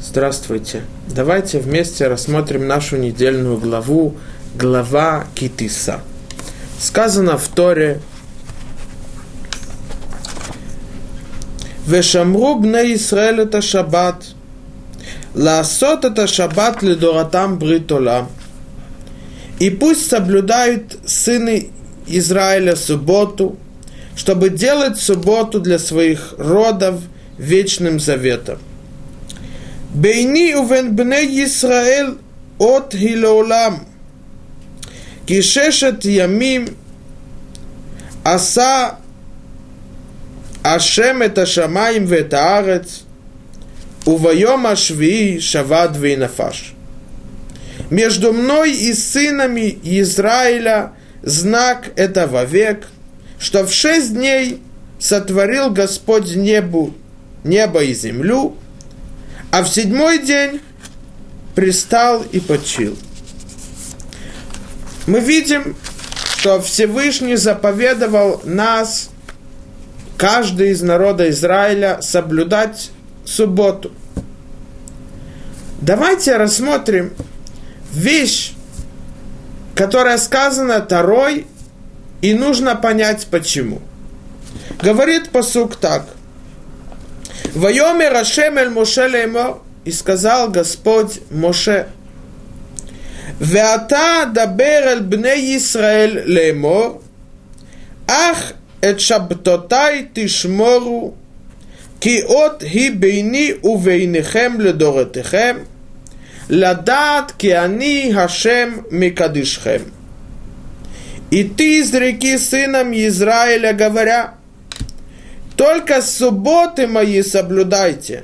Здравствуйте! Давайте вместе рассмотрим нашу недельную главу, глава Китиса. Сказано в Торе: «Вешамру бне Исраэль это шаббат, лаасот это шаббат ледоратам брит олам». И пусть соблюдают сыны Израиля субботу, чтобы делать субботу для своих родов вечным заветом. Бейни увен бней Исраэль от хилолам, кишешет ямим, аса ашем это шамаим вет аарец, увайом ашви шавад вейнафаш. Между мной и сынами Израиля знак это вовек, что в 6 дней сотворил Господь небо и землю, а в 7-й день пристал и почил. Мы видим, что Всевышний заповедовал нас, каждый из народа Израиля, соблюдать субботу. Давайте рассмотрим вещь, которая сказана Торой, и нужно понять почему. Говорит пасук так: «Вайомер Ашем эль Моше леймор», и сказал Господь Моше: «Веата дабер эль бней Исраэль леймор, ах эт шабтотай тишмору, ки от хи бейни увейнихем ледоретихем, ладат ки ани Хашем микадишхем». «И ты изреки сынам Израиля, говоря: только субботы мои соблюдайте,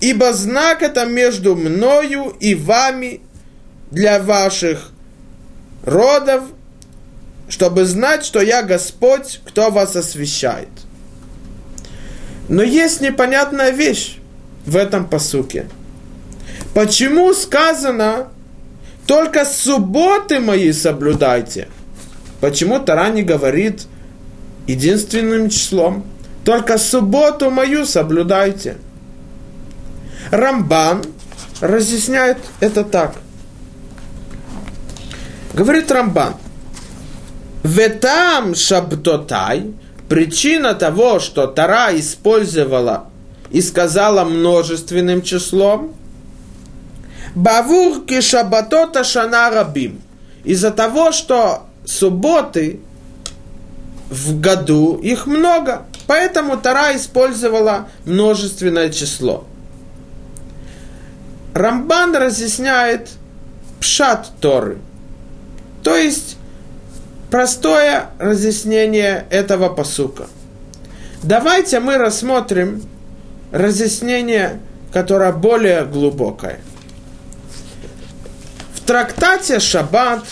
ибо знак это между мною и вами для ваших родов, чтобы знать, что я Господь, кто вас освящает». Но есть непонятная вещь в этом пасуке. Почему сказано «только субботы мои соблюдайте»? Почему Тора не говорит единственным числом «только субботу мою соблюдайте»? Рамбан разъясняет это так. Говорит Рамбан: «Ветам шабдотай», причина того, что Тора использовала и сказала множественным числом, «бавур ки шабатота шана рабим», из-за того, что субботы в году их много, поэтому Тора использовала множественное число. Рамбан разъясняет пшат Торы, то есть простое разъяснение этого пасука. Давайте мы рассмотрим разъяснение, которое более глубокое. В трактате «Шаббат»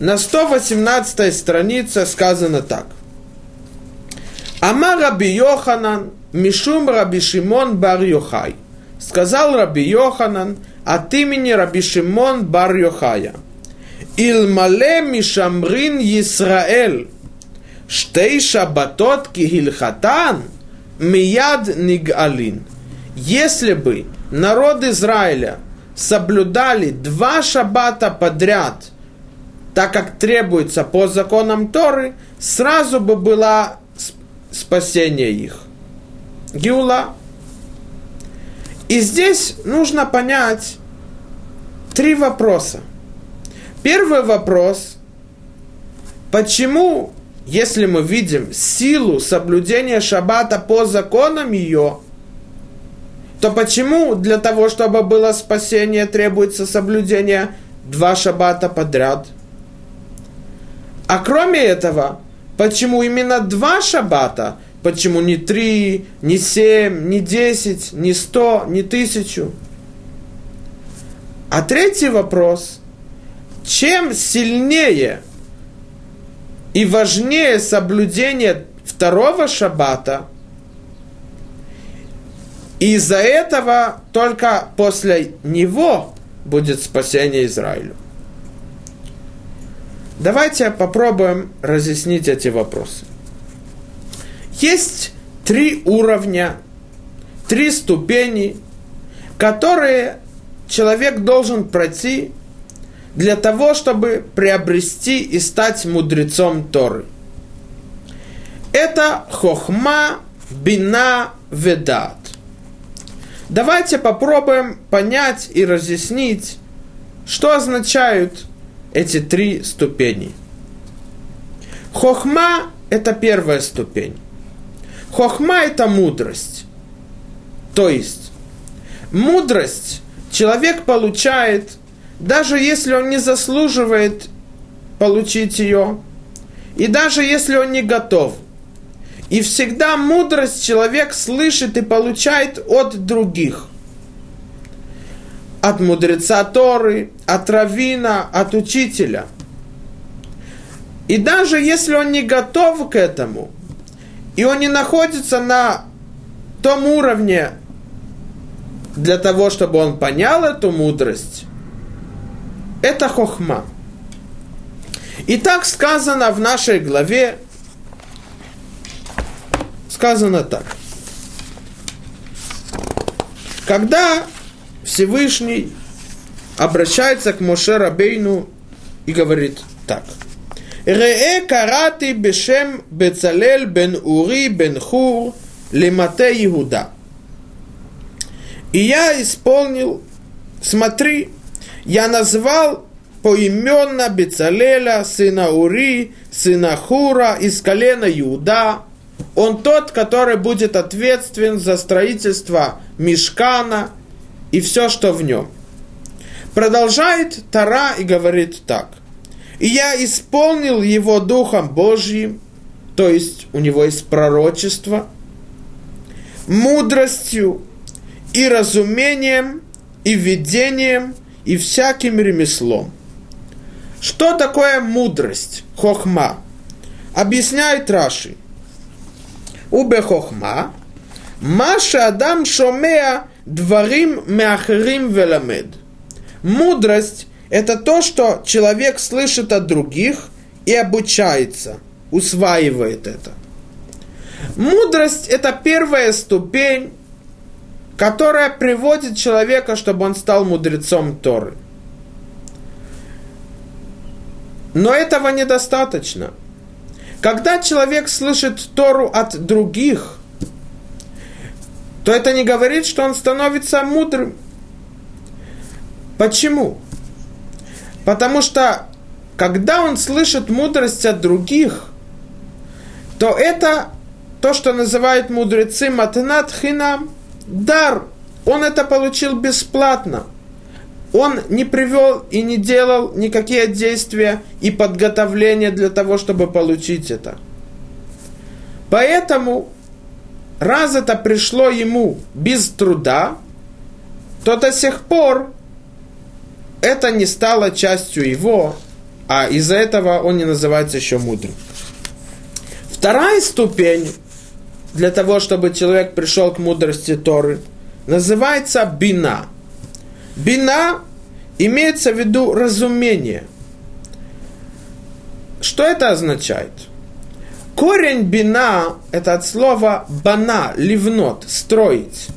на 118 странице сказано так: «Амар Раби Йоханан, мишум Раби Шимон Бар-Йохай», сказал Раби Йоханан от имени Раби Шимон Бар-Йохая: «Илмале мишамрин Исраэль штей шабатот кихилхатан мияд нигалин». Если бы народ Израиля соблюдали 2 шаббата подряд, так как требуется по законам Торы, сразу бы было спасение их. Геула. И здесь нужно понять 3 вопроса. Первый вопрос: почему, если мы видим силу соблюдения шаббата по законам ее, то почему для того, чтобы было спасение, требуется соблюдение 2 шаббата подряд? А кроме этого, почему именно 2 шаббата? Почему не 3, не 7, не 10, не 100, не 1000? А третий вопрос: чем сильнее и важнее соблюдение 2-го шаббата, из-за этого только после него будет спасение Израилю? Давайте попробуем разъяснить эти вопросы. Есть 3 уровня, 3 ступени, которые человек должен пройти для того, чтобы приобрести и стать мудрецом Торы. Это хохма, бина, ведат. Давайте попробуем понять и разъяснить, что означают эти три ступени. Хохма – это первая ступень. Хохма – это мудрость. То есть, мудрость человек получает, даже если он не заслуживает получить ее, и даже если он не готов. И всегда мудрость человек слышит и получает от других. От мудреца Торы, от раввина, от учителя. И даже если он не готов к этому, и он не находится на том уровне для того, чтобы он понял эту мудрость, это хохма. И так сказано в нашей главе, сказано так. Когда Всевышний обращается к Моше Рабейну и говорит так. «Рее карати бешем Бецалел бен Ури бен Хур лемате Иуда». И я исполнил, смотри, я назвал поименно Бецалеля, сына Ури, сына Хура, из колена Иуда. Он тот, который будет ответственен за строительство мишкана и все, что в нем. Продолжает Тора и говорит так. «И я исполнил его Духом Божьим», то есть у него есть пророчество, «мудростью и разумением, и видением, и всяким ремеслом». Что такое мудрость, хохма? Объясняет Раши. «Убе хохма, маша адам шомеа дворим меахрим веламед». Мудрость – это то, что человек слышит от других и обучается, усваивает это. Мудрость – это первая ступень, которая приводит человека, чтобы он стал мудрецом Торы. Но этого недостаточно. Когда человек слышит Тору от других, то это не говорит, что он становится мудрым. Почему? Потому что, когда он слышит мудрость от других, то это то, что называют мудрецы матнат хинам, дар. Он это получил бесплатно. Он не привел и не делал никакие действия и подготовления для того, чтобы получить это. Поэтому, раз это пришло ему без труда, то до сих пор это не стало частью его, а из-за этого он не называется еще мудрым. Вторая ступень для того, чтобы человек пришел к мудрости Торы, называется бина. Бина имеется в виду разумение. Что это означает? Корень бина – это от слова бана, ливнот, строить.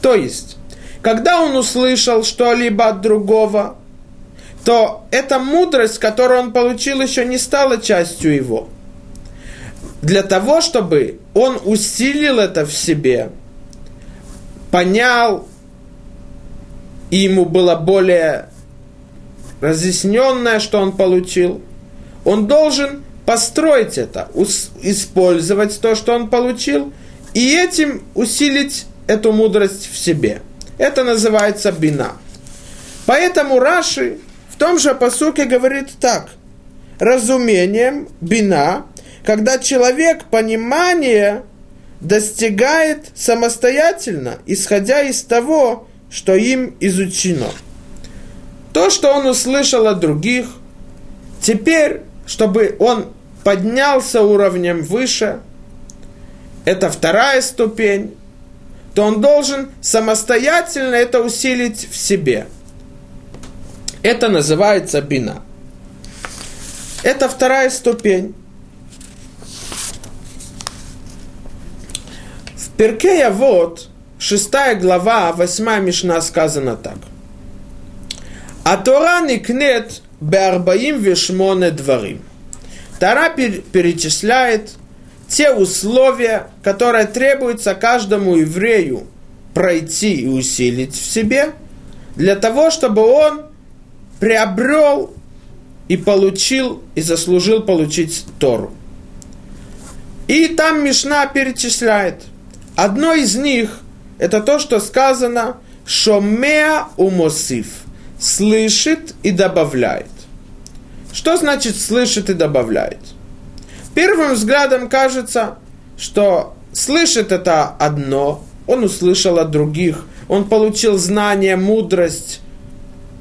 То есть, когда он услышал что-либо от другого, то эта мудрость, которую он получил, еще не стала частью его. Для того, чтобы он усилил это в себе, понял, и ему было более разъясненное, что он получил, он должен построить это, использовать то, что он получил, и этим усилить эту мудрость в себе. Это называется бина. Поэтому Раши в том же пасуке говорит так. Разумением, бина, когда человек понимание достигает самостоятельно, исходя из того, что им изучено. То, что он услышал от других, теперь, чтобы он поднялся уровнем выше, это вторая ступень, то он должен самостоятельно это усилить в себе. Это называется бина. Это вторая ступень. В Пиркей Авот 6 глава, 8 мишна сказано так. А Тора никнет беарбаим вешмоне дворим. Тора перечисляет те условия, которые требуются каждому еврею пройти и усилить в себе, для того, чтобы он приобрел и получил, и заслужил получить Тору. И там Мишна перечисляет. Одно из них, это то, что сказано «шомеа умосиф» – «слышит и добавляет». Что значит «слышит и добавляет»? Первым взглядом кажется, что «слышит» – это одно, он услышал от других, он получил знания, мудрость,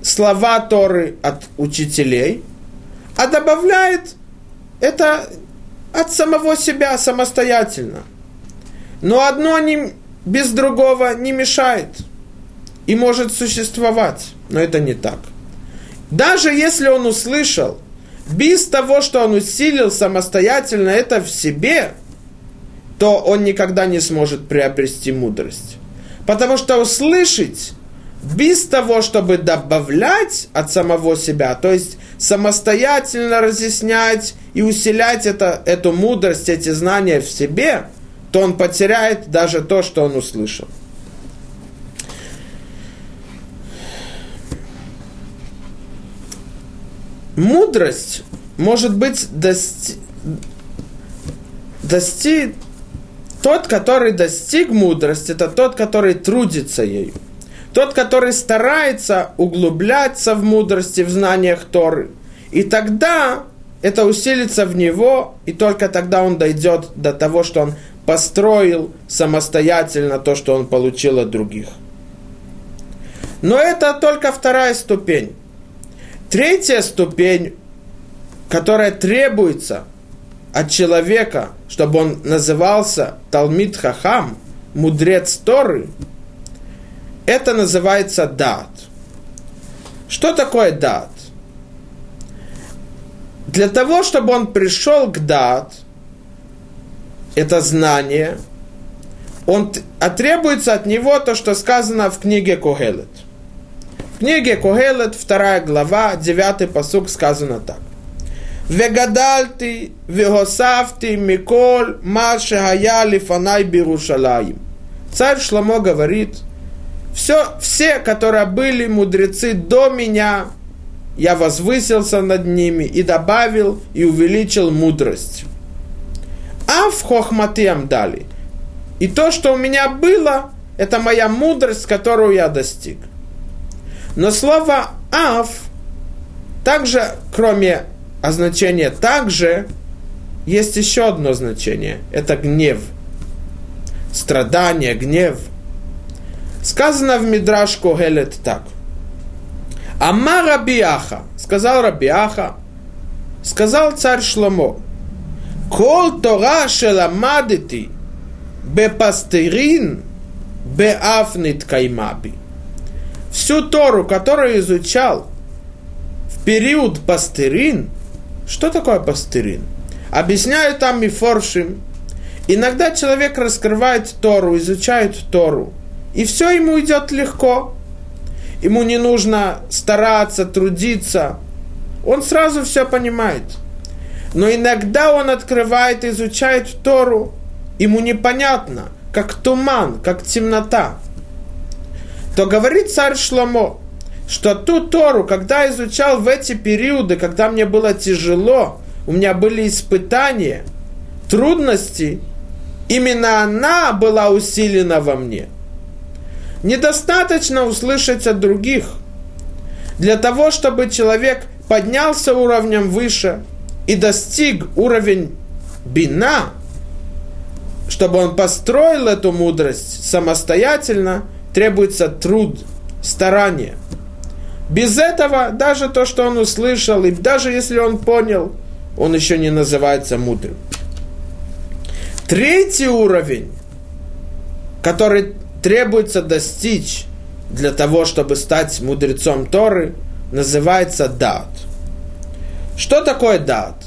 слова Торы от учителей, а добавляет – это от самого себя, самостоятельно. Но одно без другого не мешает и может существовать. Но это не так. Даже если он услышал, без того, что он усилил самостоятельно это в себе, то он никогда не сможет приобрести мудрость. Потому что услышать без того, чтобы добавлять от самого себя, то есть самостоятельно разъяснять и усилять эту мудрость, эти знания в себе, то он потеряет даже то, что он услышал. Мудрость может быть тот, который достиг мудрости, это тот, который трудится ею. Тот, который старается углубляться в мудрости, в знаниях Торы. И тогда это усилится в него, и только тогда он дойдет до того, что он построил самостоятельно то, что он получил от других. Но это только 2 ступень. 3 ступень, которая требуется от человека, чтобы он назывался Талмид Хахам, мудрец Торы, это называется Даат. Что такое Даат? Для того, чтобы он пришел к Даат, это знание, требуется от него то, что сказано в книге Кохелет. В книге Кохелет, 2 глава, 9 пасук сказано так. «Вегадальти, вегосавти, миколь, маше хаяли фанай бирушалаим». Царь Шломо говорит, все, которые были мудрецы до меня, я возвысился над ними и добавил и увеличил мудрость. А в хохматем дали. И то, что у меня было, это моя мудрость, которую я достиг. Но слово «ав» также, кроме означения «также», есть еще одно значение. Это гнев. Страдание, гнев. Сказано в Мидраш Кохелет так. «Ама Рабиаха», сказал Рабиаха, сказал царь Шломо, «Кол Тора шеламадити бепастерин беафнит каймаби». Всю Тору, которую изучал в период пастерин, что такое пастерин? Объясняю там мифоршим. Иногда человек раскрывает Тору, изучает Тору, и все ему идет легко. Ему не нужно стараться, трудиться. Он сразу все понимает. Но иногда он открывает, изучает Тору, ему непонятно, как туман, как темнота. То говорит царь Шломо, что ту Тору, когда изучал в эти периоды, когда мне было тяжело, у меня были испытания, трудности, именно она была усилена во мне. Недостаточно услышать от других. Для того, чтобы человек поднялся уровнем выше и достиг уровень бина, чтобы он построил эту мудрость самостоятельно, требуется труд, старание. Без этого даже то, что он услышал, и даже если он понял, он еще не называется мудрым. 3 уровень, который требуется достичь для того, чтобы стать мудрецом Торы, называется Даат. Что такое Даат?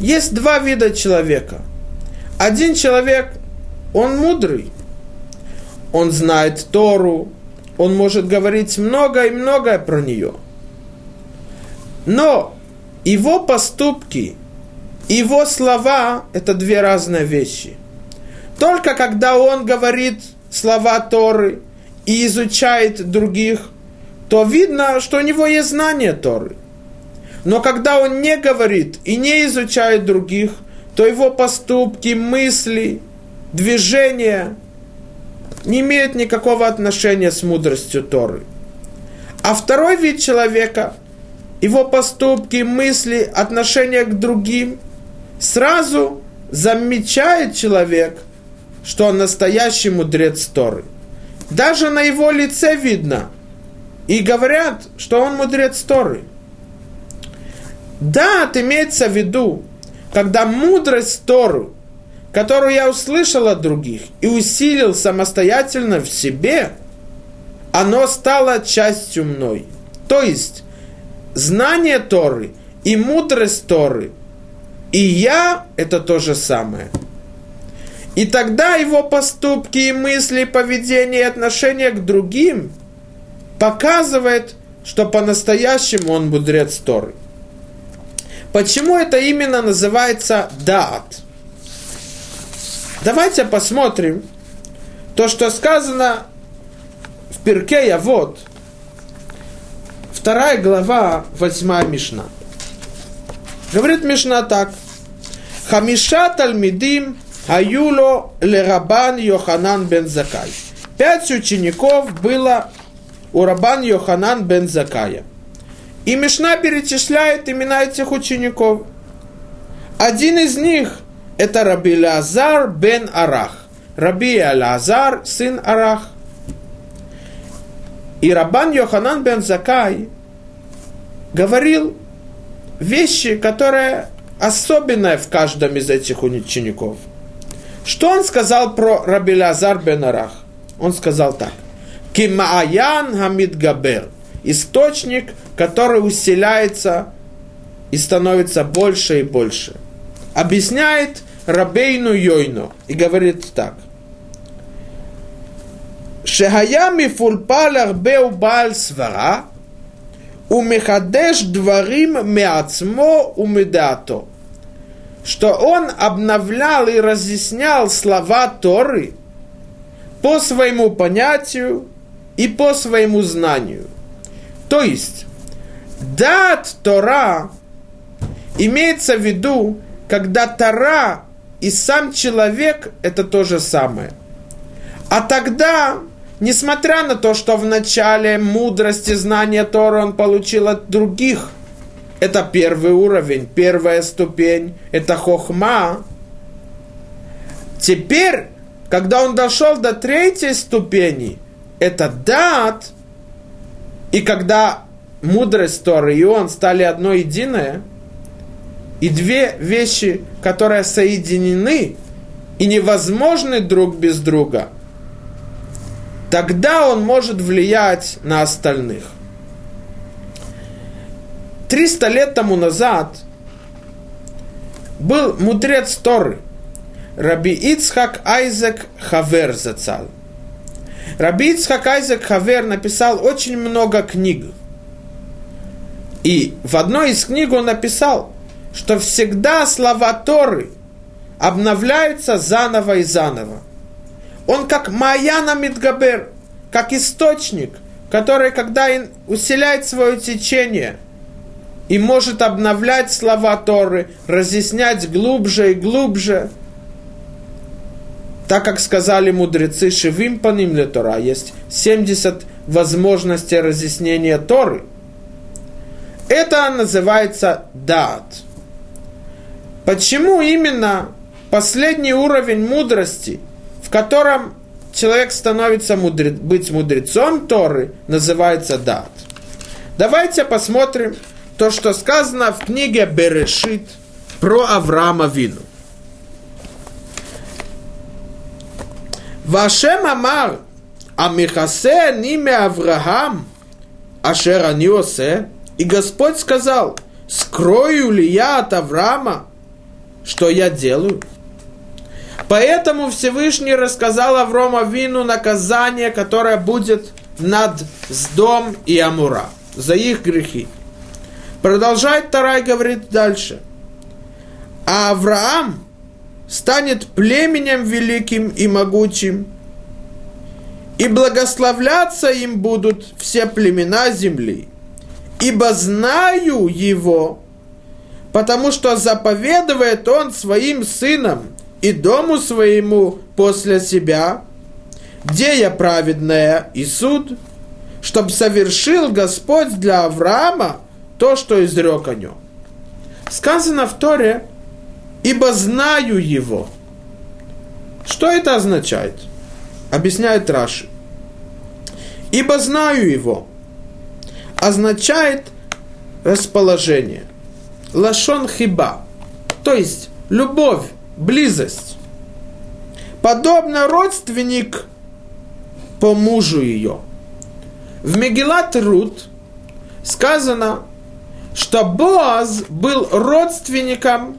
Есть 2 вида человека. Один человек, он мудрый. он знает Тору, он может говорить много и многое про нее. Но его поступки, его слова – это две разные вещи. Только когда он говорит слова Торы и изучает других, то видно, что у него есть знание Торы. Но когда он не говорит и не изучает других, то его поступки, мысли, движения не имеют никакого отношения с мудростью Торы. А второй вид человека, его поступки, мысли, отношения к другим, сразу замечает человек, что он настоящий мудрец Торы. Даже на его лице видно, и говорят, что он мудрец Торы. Да, имеется в виду, когда мудрость Торы, которую я услышал от других и усилил самостоятельно в себе, оно стало частью мной. То есть, знание Торы и мудрость Торы, и я – это то же самое. И тогда его поступки и мысли, поведение и отношение к другим показывает, что по-настоящему он мудрец Торы. Почему это именно называется Даат? Давайте посмотрим то, что сказано в Пиркей Авот, 2 глава, 8 Мишна. Говорит Мишна так. Хамиша Талмидим Аюло Лерабан Йоханан бен Закай. 5 учеников было у Рабан Йоханан бен Закая. И Мишна перечисляет имена этих учеников. Один из них – это Раби Леазар бен Арах. Раби Леазар, сын Арах. И Рабан Йоханан бен Закай говорил вещи, которые особенные в каждом из этих учеников. Что он сказал про Раби Леазар бен Арах? Он сказал так. «Кимааян хамид габер». Источник, который усиляется и становится больше и больше. Объясняет Рабейну Йойно и говорит так. Шехаями фульпалах беу баль свара, умехадеш дворим меацмо умедато. Что он обновлял и разъяснял слова Торы по своему понятию и по своему знанию. То есть, Даат Тора имеется в виду, когда Тора и сам человек – это то же самое. А тогда, несмотря на то, что в начале мудрости знания Торы он получил от других, это первый уровень, первая ступень, это хохма. Теперь, когда он дошел до третьей ступени, это Даат, и когда мудрость Торы и он стали одно единое, и две вещи, которые соединены и невозможны друг без друга, тогда он может влиять на остальных. 300 лет тому назад был мудрец Торы, Раби Ицхак Айзек Хавер зацал. Раби Ицхак Айзек Хавер написал очень много книг. И в одной из книг он написал, что всегда слова Торы обновляются заново и заново. Он как Маяна Мидгабер, как источник, который, когда усиляет свое течение и может обновлять слова Торы, разъяснять глубже и глубже, так как сказали мудрецы, шивим паним ле Тора, есть 70 возможностей разъяснения Торы. Это называется Даат. Почему именно последний уровень мудрости, в котором человек становится быть мудрецом Торы, называется Даат? Давайте посмотрим то, что сказано в книге Берешит про Авраама Вину. Вашем Амар, Амихасе ниме Авраам, Ашер Аниосе, и Господь сказал, скрою ли я от Авраама, что я делаю? Поэтому Всевышний рассказал Аврому Авину наказание, которое будет над Сдом и Амура за их грехи. Продолжает Тора и говорит дальше. А Авраам станет племенем великим и могучим, и благословляться им будут все племена земли, ибо знаю его, потому что заповедывает он своим сынам и дому своему после себя, дея праведная и суд, чтоб совершил Господь для Авраама то, что изрек о нем. Сказано в Торе, ибо знаю его. Что это означает? Объясняет Раши. Ибо знаю его означает расположение. Лашон хиба, то есть любовь, близость. Подобно родственник по мужу ее. В Мегилат Рут сказано, что Боаз был родственником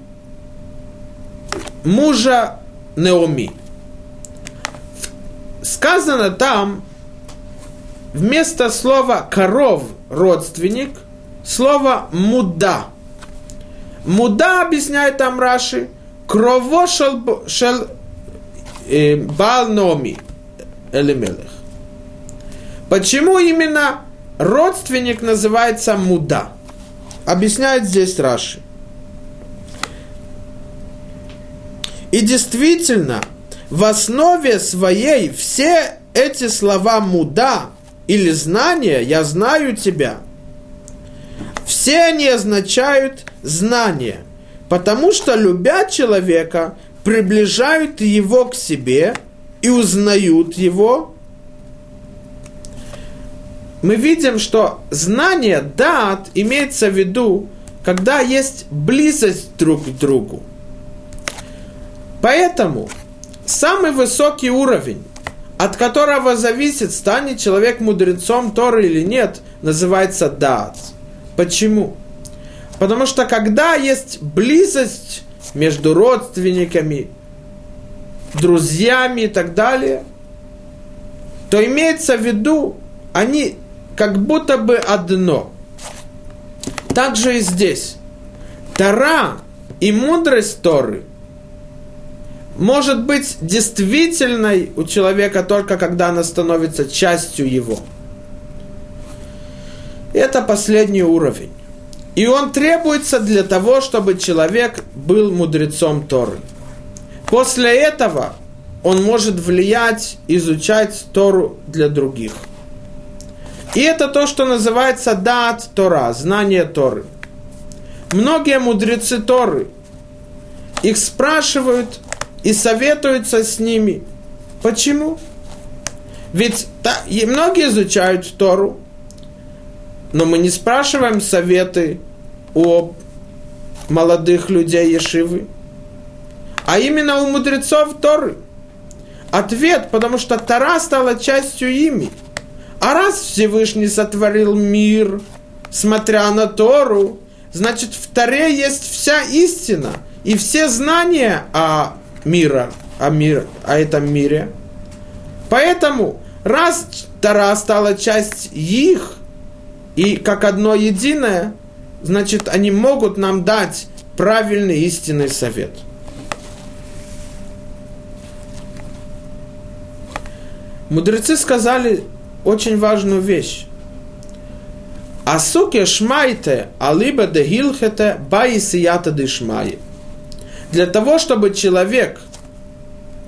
мужа Наоми. Сказано там, вместо слова «коров» родственник, слово «муда». Муда, объясняет там Раши, крово шел Баал Наоми Элимелех. Почему именно родственник называется муда? Объясняет здесь Раши. И действительно, в основе своей все эти слова муда или знание, я знаю тебя, все они означают знание, потому что, любя человека, приближают его к себе и узнают его. Мы видим, что знание, даат, имеется в виду, когда есть близость друг к другу. Поэтому самый высокий уровень, от которого зависит, станет человек мудрецом Торы или нет, называется даат. Почему? Потому что когда есть близость между родственниками, друзьями и так далее, то имеется в виду, они как будто бы одно. Так же и здесь. Тора и мудрость Торы может быть действительной у человека только когда она становится частью его. Это последний уровень. И он требуется для того, чтобы человек был мудрецом Торы. После этого он может влиять, изучать Тору для других. И это то, что называется даат Тора, знание Торы. Многие мудрецы Торы, их спрашивают и советуются с ними. Почему? Ведь многие изучают Тору, но мы не спрашиваем советы у молодых людей Ешивы, а именно у мудрецов Торы. Ответ, потому что Тора стала частью ими. А раз Всевышний сотворил мир, смотря на Тору, значит, в Торе есть вся истина и все знания о этом мире. Поэтому, раз Тора стала часть их, и как одно единое, значит, они могут нам дать правильный истинный совет. Мудрецы сказали очень важную вещь. Асуке шмайте, алиба де гилхете, баи сията де шмай. Для того, чтобы человек,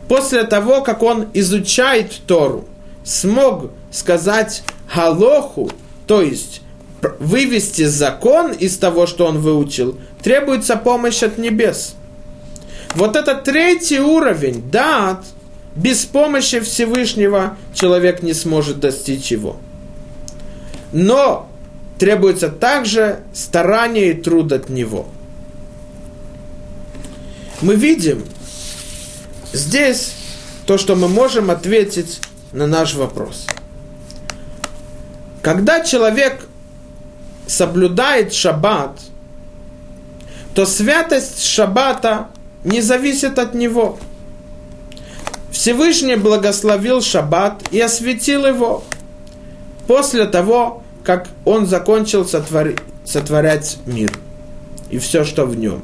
после того, как он изучает Тору, смог сказать халоху, то есть вывести закон из того, что он выучил, требуется помощь от небес. Вот это третий уровень, даат. Без помощи Всевышнего человек не сможет достичь его. Но требуется также старание и труд от него. Мы видим здесь то, что мы можем ответить на наш вопрос. Когда человек соблюдает шаббат, то святость шаббата не зависит от него. Всевышний благословил Шаббат и осветил его после того, как он закончил сотворять мир и все, что в нем.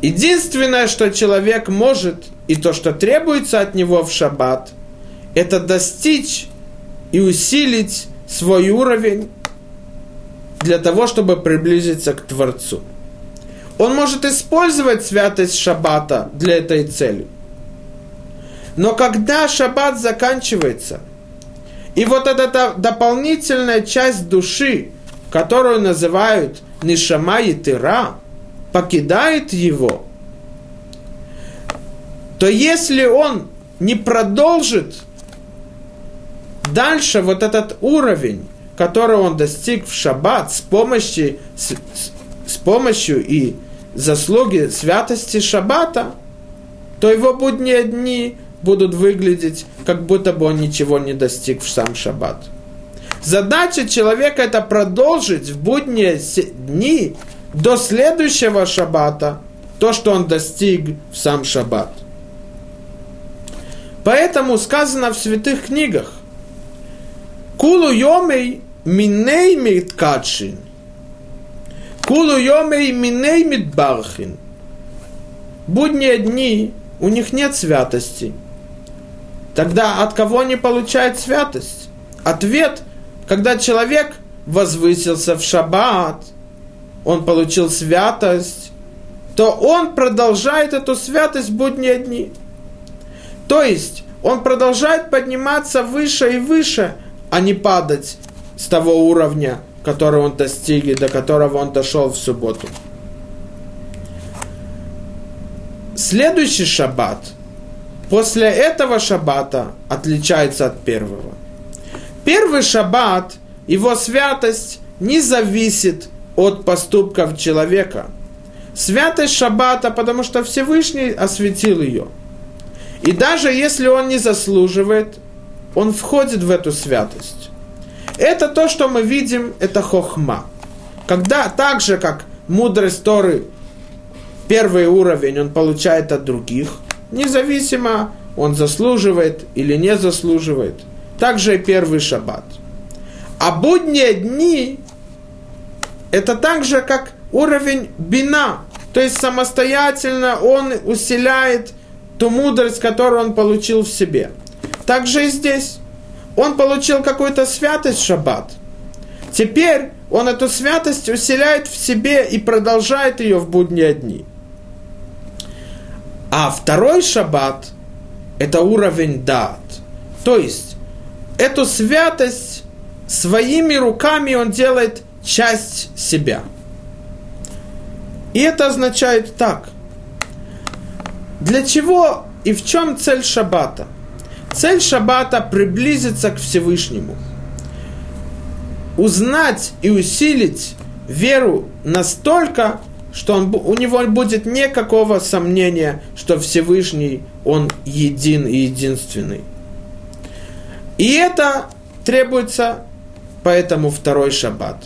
Единственное, что человек может, и то, что требуется от него в Шаббат, это достичь и усилить свой уровень для того, чтобы приблизиться к Творцу. Он может использовать святость Шаббата для этой цели. Но когда Шаббат заканчивается, и вот эта дополнительная часть души, которую называют Нишама Етера, покидает его, то если он не продолжит дальше вот этот уровень, который он достиг в Шаббат с помощью и заслуги святости Шаббата, то его будние дни будут выглядеть, как будто бы он ничего не достиг в сам Шаббат. Задача человека – это продолжить в будние дни до следующего Шаббата то, что он достиг в сам Шаббат. Поэтому сказано в святых книгах: «Кулу йомей миней миткадшин, кулу йомей миней митбархин». Будние дни, у них нет святости. Тогда от кого они получают святость? Ответ: когда человек возвысился в Шаббат, он получил святость, то он продолжает эту святость в будние дни. То есть он продолжает подниматься выше и выше, а не падать с того уровня, который он достиг и до которого он дошел в субботу. Следующий Шаббат после этого Шаббата отличается от первого. Первый Шаббат, его святость не зависит от поступков человека. Святость Шаббата, потому что Всевышний осветил ее. И даже если он не заслуживает, он входит в эту святость. Это то, что мы видим, это хохма. Когда так же, как мудрость Торы, первый уровень он получает от других, независимо, он заслуживает или не заслуживает. Также и первый Шаббат. А будние дни – это так же, как уровень бина. То есть самостоятельно он усиляет ту мудрость, которую он получил в себе. Так же и здесь. Он получил какую-то святость в Шаббат. Теперь он эту святость усиляет в себе и продолжает ее в будние дни. А второй Шаббат – это уровень Даат. То есть эту святость своими руками он делает часть себя. И это означает так. Для чего и в чем цель Шаббата? Цель Шаббата – приблизиться к Всевышнему. Узнать и усилить веру настолько, что у него будет никакого сомнения, что Всевышний, он един и единственный. И это требуется, поэтому второй Шаббат.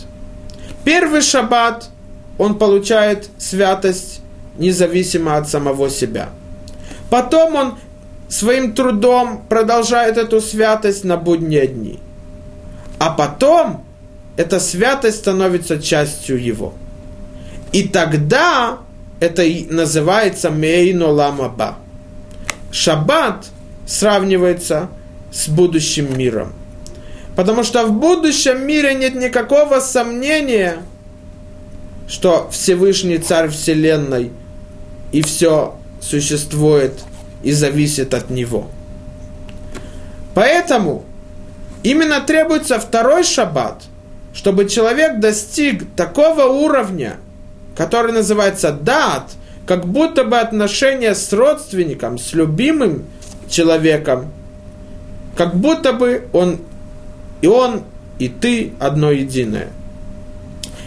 Первый Шаббат, он получает святость независимо от самого себя. Потом он своим трудом продолжает эту святость на будние дни. А потом эта святость становится частью его. И тогда это и называется «Мейн олам аба». Шаббат сравнивается с будущим миром. Потому что в будущем мире нет никакого сомнения, что Всевышний Царь Вселенной и все существует и зависит от Него. Поэтому именно требуется второй Шаббат, чтобы человек достиг такого уровня, который называется Даат, как будто бы отношения с родственником, с любимым человеком, как будто бы он, и ты одно единое.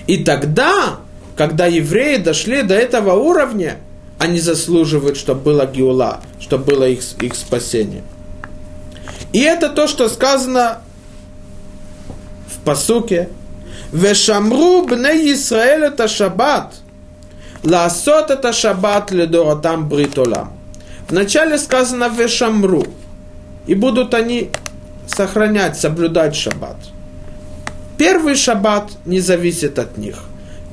И тогда, когда евреи дошли до этого уровня, они заслуживают, чтобы была Геула, чтобы было их спасение. И это то, что сказано в пасуке: «Вешамру бней Исраэль это шаббат, лаасот это шаббат ледоротам брит олам». Вначале сказано «вешамру», и будут они сохранять, соблюдать шаббат. Первый шаббат не зависит от них.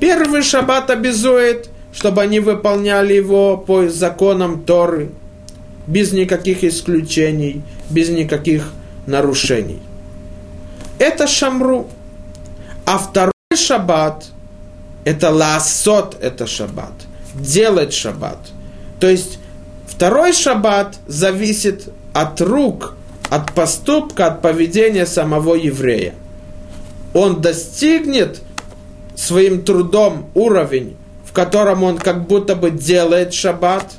Первый шаббат обязует, чтобы они выполняли его по законам Торы, без никаких исключений, без никаких нарушений. Это шамру. А второй шаббат, это лаасот, это шаббат, делать шаббат. То есть второй шаббат зависит от рук, от поступка, от поведения самого еврея. Он достигнет своим трудом уровень, в котором он как будто бы делает шаббат.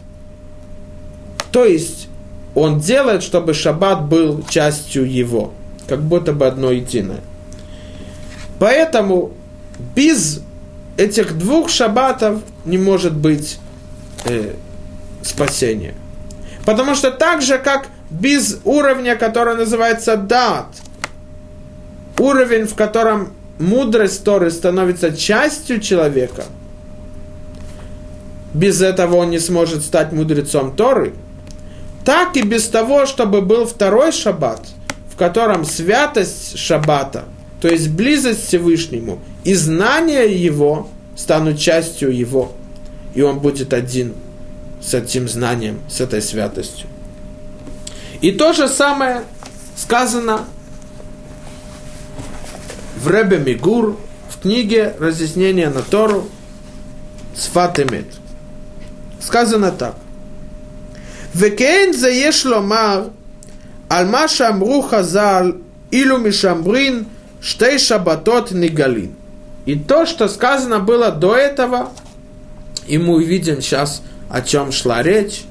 То есть он делает, чтобы шаббат был частью его, как будто бы одно единое. Поэтому без этих двух шаббатов не может быть спасения. Потому что так же, как без уровня, который называется Даат, уровень, в котором мудрость Торы становится частью человека, без этого он не сможет стать мудрецом Торы, так и без того, чтобы был второй шаббат, в котором святость шаббата, то есть близость к Всевышнему и знания его станут частью его, и он будет один с этим знанием, с этой святостью. И то же самое сказано в Ребе Мигур, в книге «Разъяснение на Тору» Сфат Эмет. Сказано так. «Векейн заеш ломар, алма шамру хазал, илу мишамрин, штей шабатот нигалин». И то, что сказано было до этого, и мы увидим сейчас, о чем шла речь.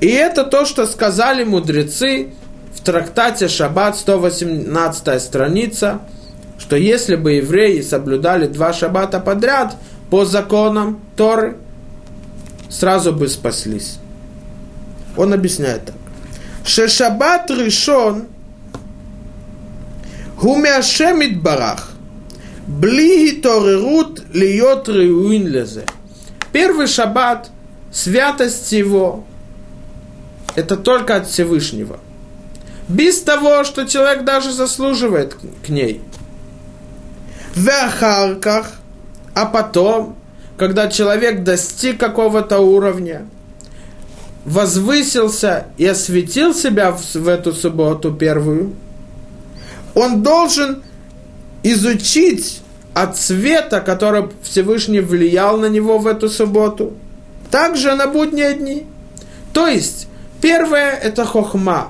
И это то, что сказали мудрецы в трактате «Шаббат», 118 страница, что если бы евреи соблюдали два шаббата подряд по законам Торы, сразу бы спаслись. Он объясняет так. «Ше шаббат решон гумяшем идбарах бли торерут льет реуин лезе». Первый шаббат, святость его, это только от Всевышнего. Без того, что человек даже заслуживает к ней. В ахарках, а потом, когда человек достиг какого-то уровня, возвысился и осветил себя в эту субботу первую, он должен изучить от света, который Всевышний влиял на него в эту субботу, также на будние дни. То есть, первое – это хохма.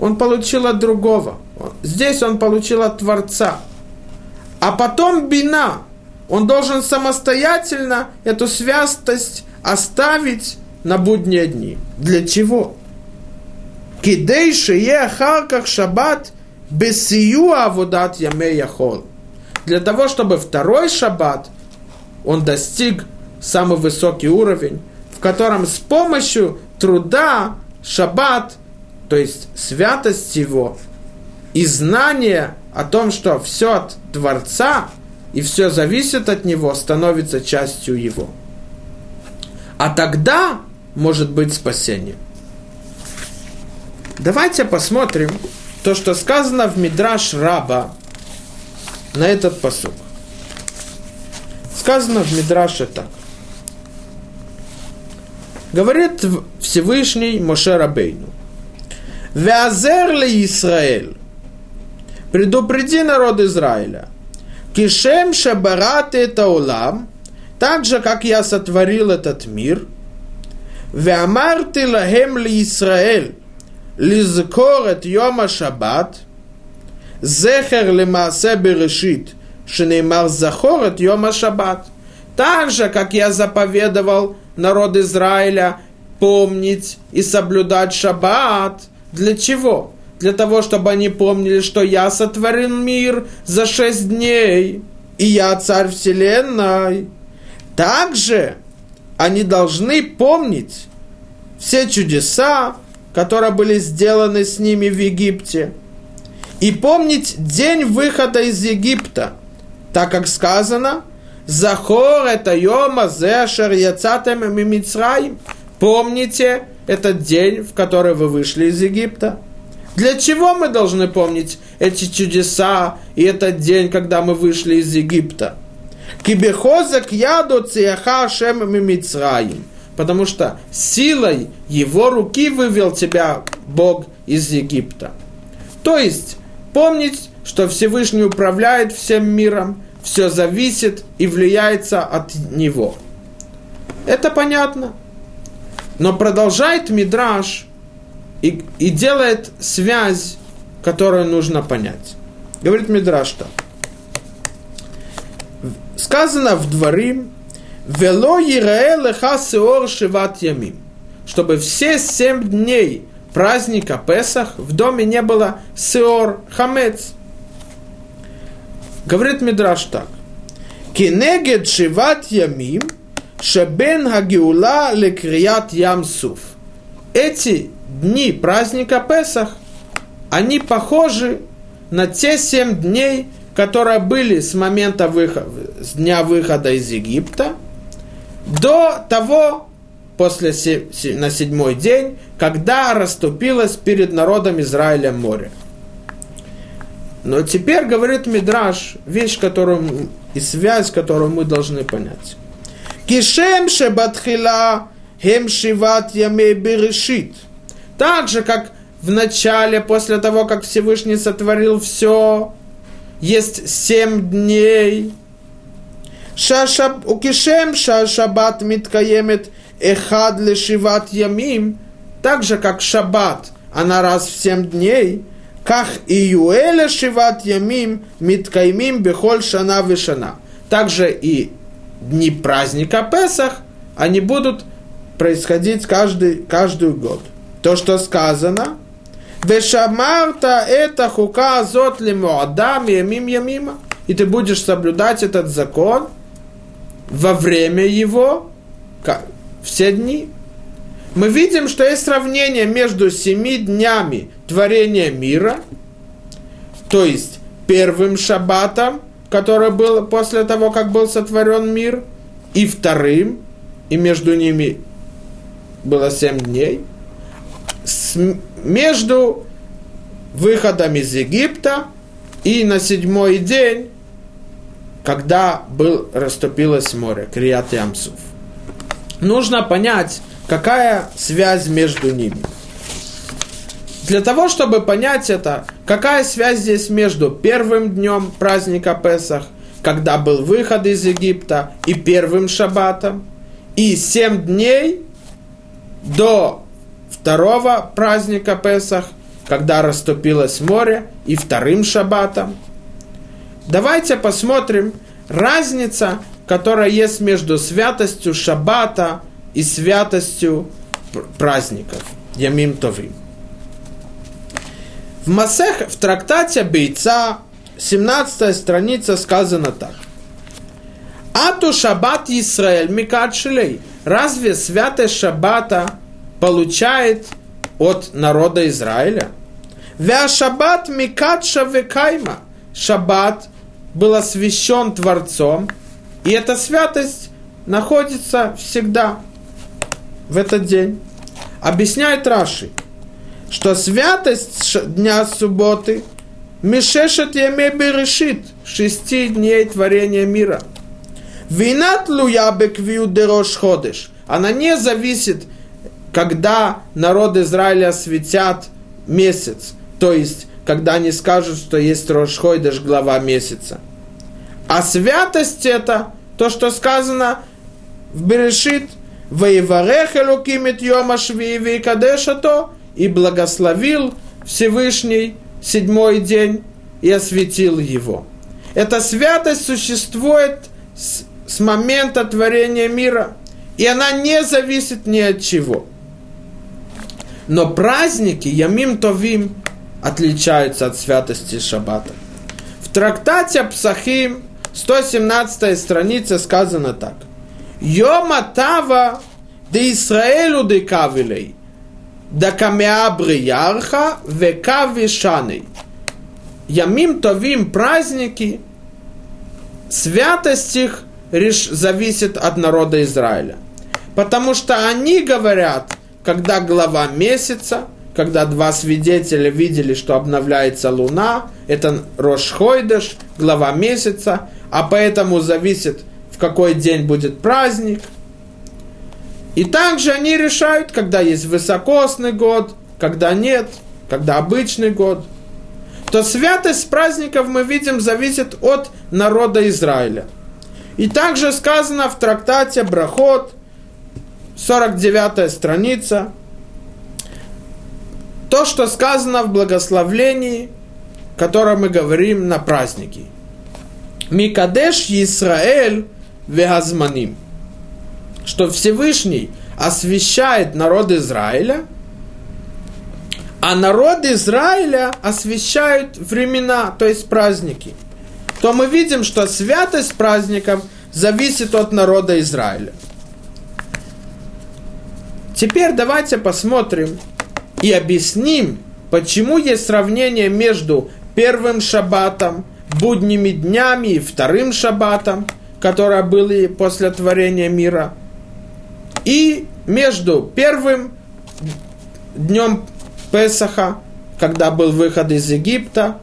Он получил от другого. Здесь он получил от Творца. А потом бина. Он должен самостоятельно эту святость оставить на будние дни. Для чего? «Кидей шие харках шаббат бесию авудат яме яхол». Для того, чтобы второй шаббат он достиг самый высокий уровень, в котором с помощью труда шаббат, то есть святость его и знание о том, что все от Творца и все зависит от него, становится частью его. А тогда может быть спасение. Давайте посмотрим то, что сказано в Мидраш Раба на этот пасук. Сказано в Мидраше так. Говорит Всевышний Моше Рабейну. «Веазер ли Исраэль, предупреди народ Израиля, кишем шабарат это улам, так же, как я сотворил этот мир, веамарты лахем ли Исраэль, лизкорет йома шаббат, зехер ли маасе берешит, шенеймар захорет йома шаббат». Так же, как я заповедовал народ Израиля помнить и соблюдать шаббат. Для чего? Для того, чтобы они помнили, что я сотворил мир за 6 дней, и я царь вселенной. Также они должны помнить все чудеса, которые были сделаны с ними в Египте, и помнить день выхода из Египта, так как сказано, «Захор это йома зешер яцатем мимицраим». Помните это день, в который вы вышли из Египта. Для чего мы должны помнить эти чудеса и этот день, когда мы вышли из Египта? Потому что силой его руки вывел тебя Бог из Египта. То есть помнить, что Всевышний управляет всем миром, все зависит и влияется от него. Это понятно. Но продолжает Мидраш и делает связь, которую нужно понять. Говорит Мидраш так. Сказано в Дворим, «Вело Ирае леха сеор шиват ямим», чтобы все 7 дней праздника Песах в доме не было сеор хамец. Говорит Мидраш так. «Кенегед шиват ямим шебен хагиула лекрият ям суф». Эти дни праздника Песах, они похожи на те 7 дней, которые были с момента выхода, с дня выхода из Египта до того, на 7-й день, когда расступилось перед народом Израиля море. Но теперь, говорит Мидраш, вещь, которую и связь, которую мы должны понять. Кишем шебатхила хем шиват ямей берешит. Так же, как в начале, после того, как Всевышний сотворил все, есть 7 дней. Укишем шаббат миткаемет эхад лешиват ямим. Так же, как шаббат, она раз в 7 дней. Как июэле шиват ямим миткаемим бехоль шана вишана. Также и дни праздника Песах, они будут происходить каждый год. То, что сказано. И ты будешь соблюдать этот закон во время его все дни. Мы видим, что есть сравнение между 7 днями творения мира, то есть первым шаббатом, который был после того, как был сотворен мир, и вторым, и между ними было 7 дней. Между выходом из Египта и на 7-й день, когда расступилось море, Крият Ямсуф. Нужно понять, какая связь между ними. Для того, чтобы понять это, какая связь здесь между первым днем праздника Песах, когда был выход из Египта, и первым шаббатом, и 7 дней до второго праздника Песах, когда расступилось море, и вторым шаббатом. Давайте посмотрим разница, которая есть между святостью шаббата и святостью праздников. Ямим Товим. В трактате Бейца, 17 страница, сказано так. Ату шаббат Исраэль микадшилей. Разве святость шаббата получает от народа Израиля? Вя шаббат микадша векайма. Шаббат был освящен Творцом, и эта святость находится всегда в этот день. Объясняет Раши, что святость дня субботы мишешет яме берешит, 6 дней творения мира. Винат луябек вью дерош ходыш. Она не зависит, когда народ Израиля освятят месяц, то есть, когда они скажут, что есть Рош Ходеш, глава месяца. А святость это, то, что сказано в Берешит, «Ваеварех элоким эт йом ашвии вейкадеш ато», и благословил Всевышний 7-й день и осветил его. Эта святость существует с момента творения мира, и она не зависит ни от чего. Но праздники Ямим Товим отличаются от святости шаббата. В трактате Псахим, 117 страница, сказано так. Йома тава де Исраэлю де кавилей, да камеабри ярха ве кавишаней. Ямим Товим, праздники, святость их зависит от народа Израиля. Потому что они говорят, когда глава месяца, когда два свидетеля видели, что обновляется луна, это Рош Хойдеш, глава месяца, а поэтому зависит, в какой день будет праздник. И также они решают, когда есть высокосный год, когда нет, когда обычный год. То святость праздников, мы видим, зависит от народа Израиля. И также сказано в трактате Брахот, 49 страница, то, что сказано в благословлении, которое мы говорим на праздники. Микадеш Исраэль вегазманим. Что Всевышний освящает народ Израиля, а народ Израиля освящают времена, то есть праздники. То мы видим, что святость праздников зависит от народа Израиля. Теперь давайте посмотрим и объясним, почему есть сравнение между первым шаббатом, будними днями и вторым шаббатом, которые были после творения мира, и между первым днем Песаха, когда был выход из Египта,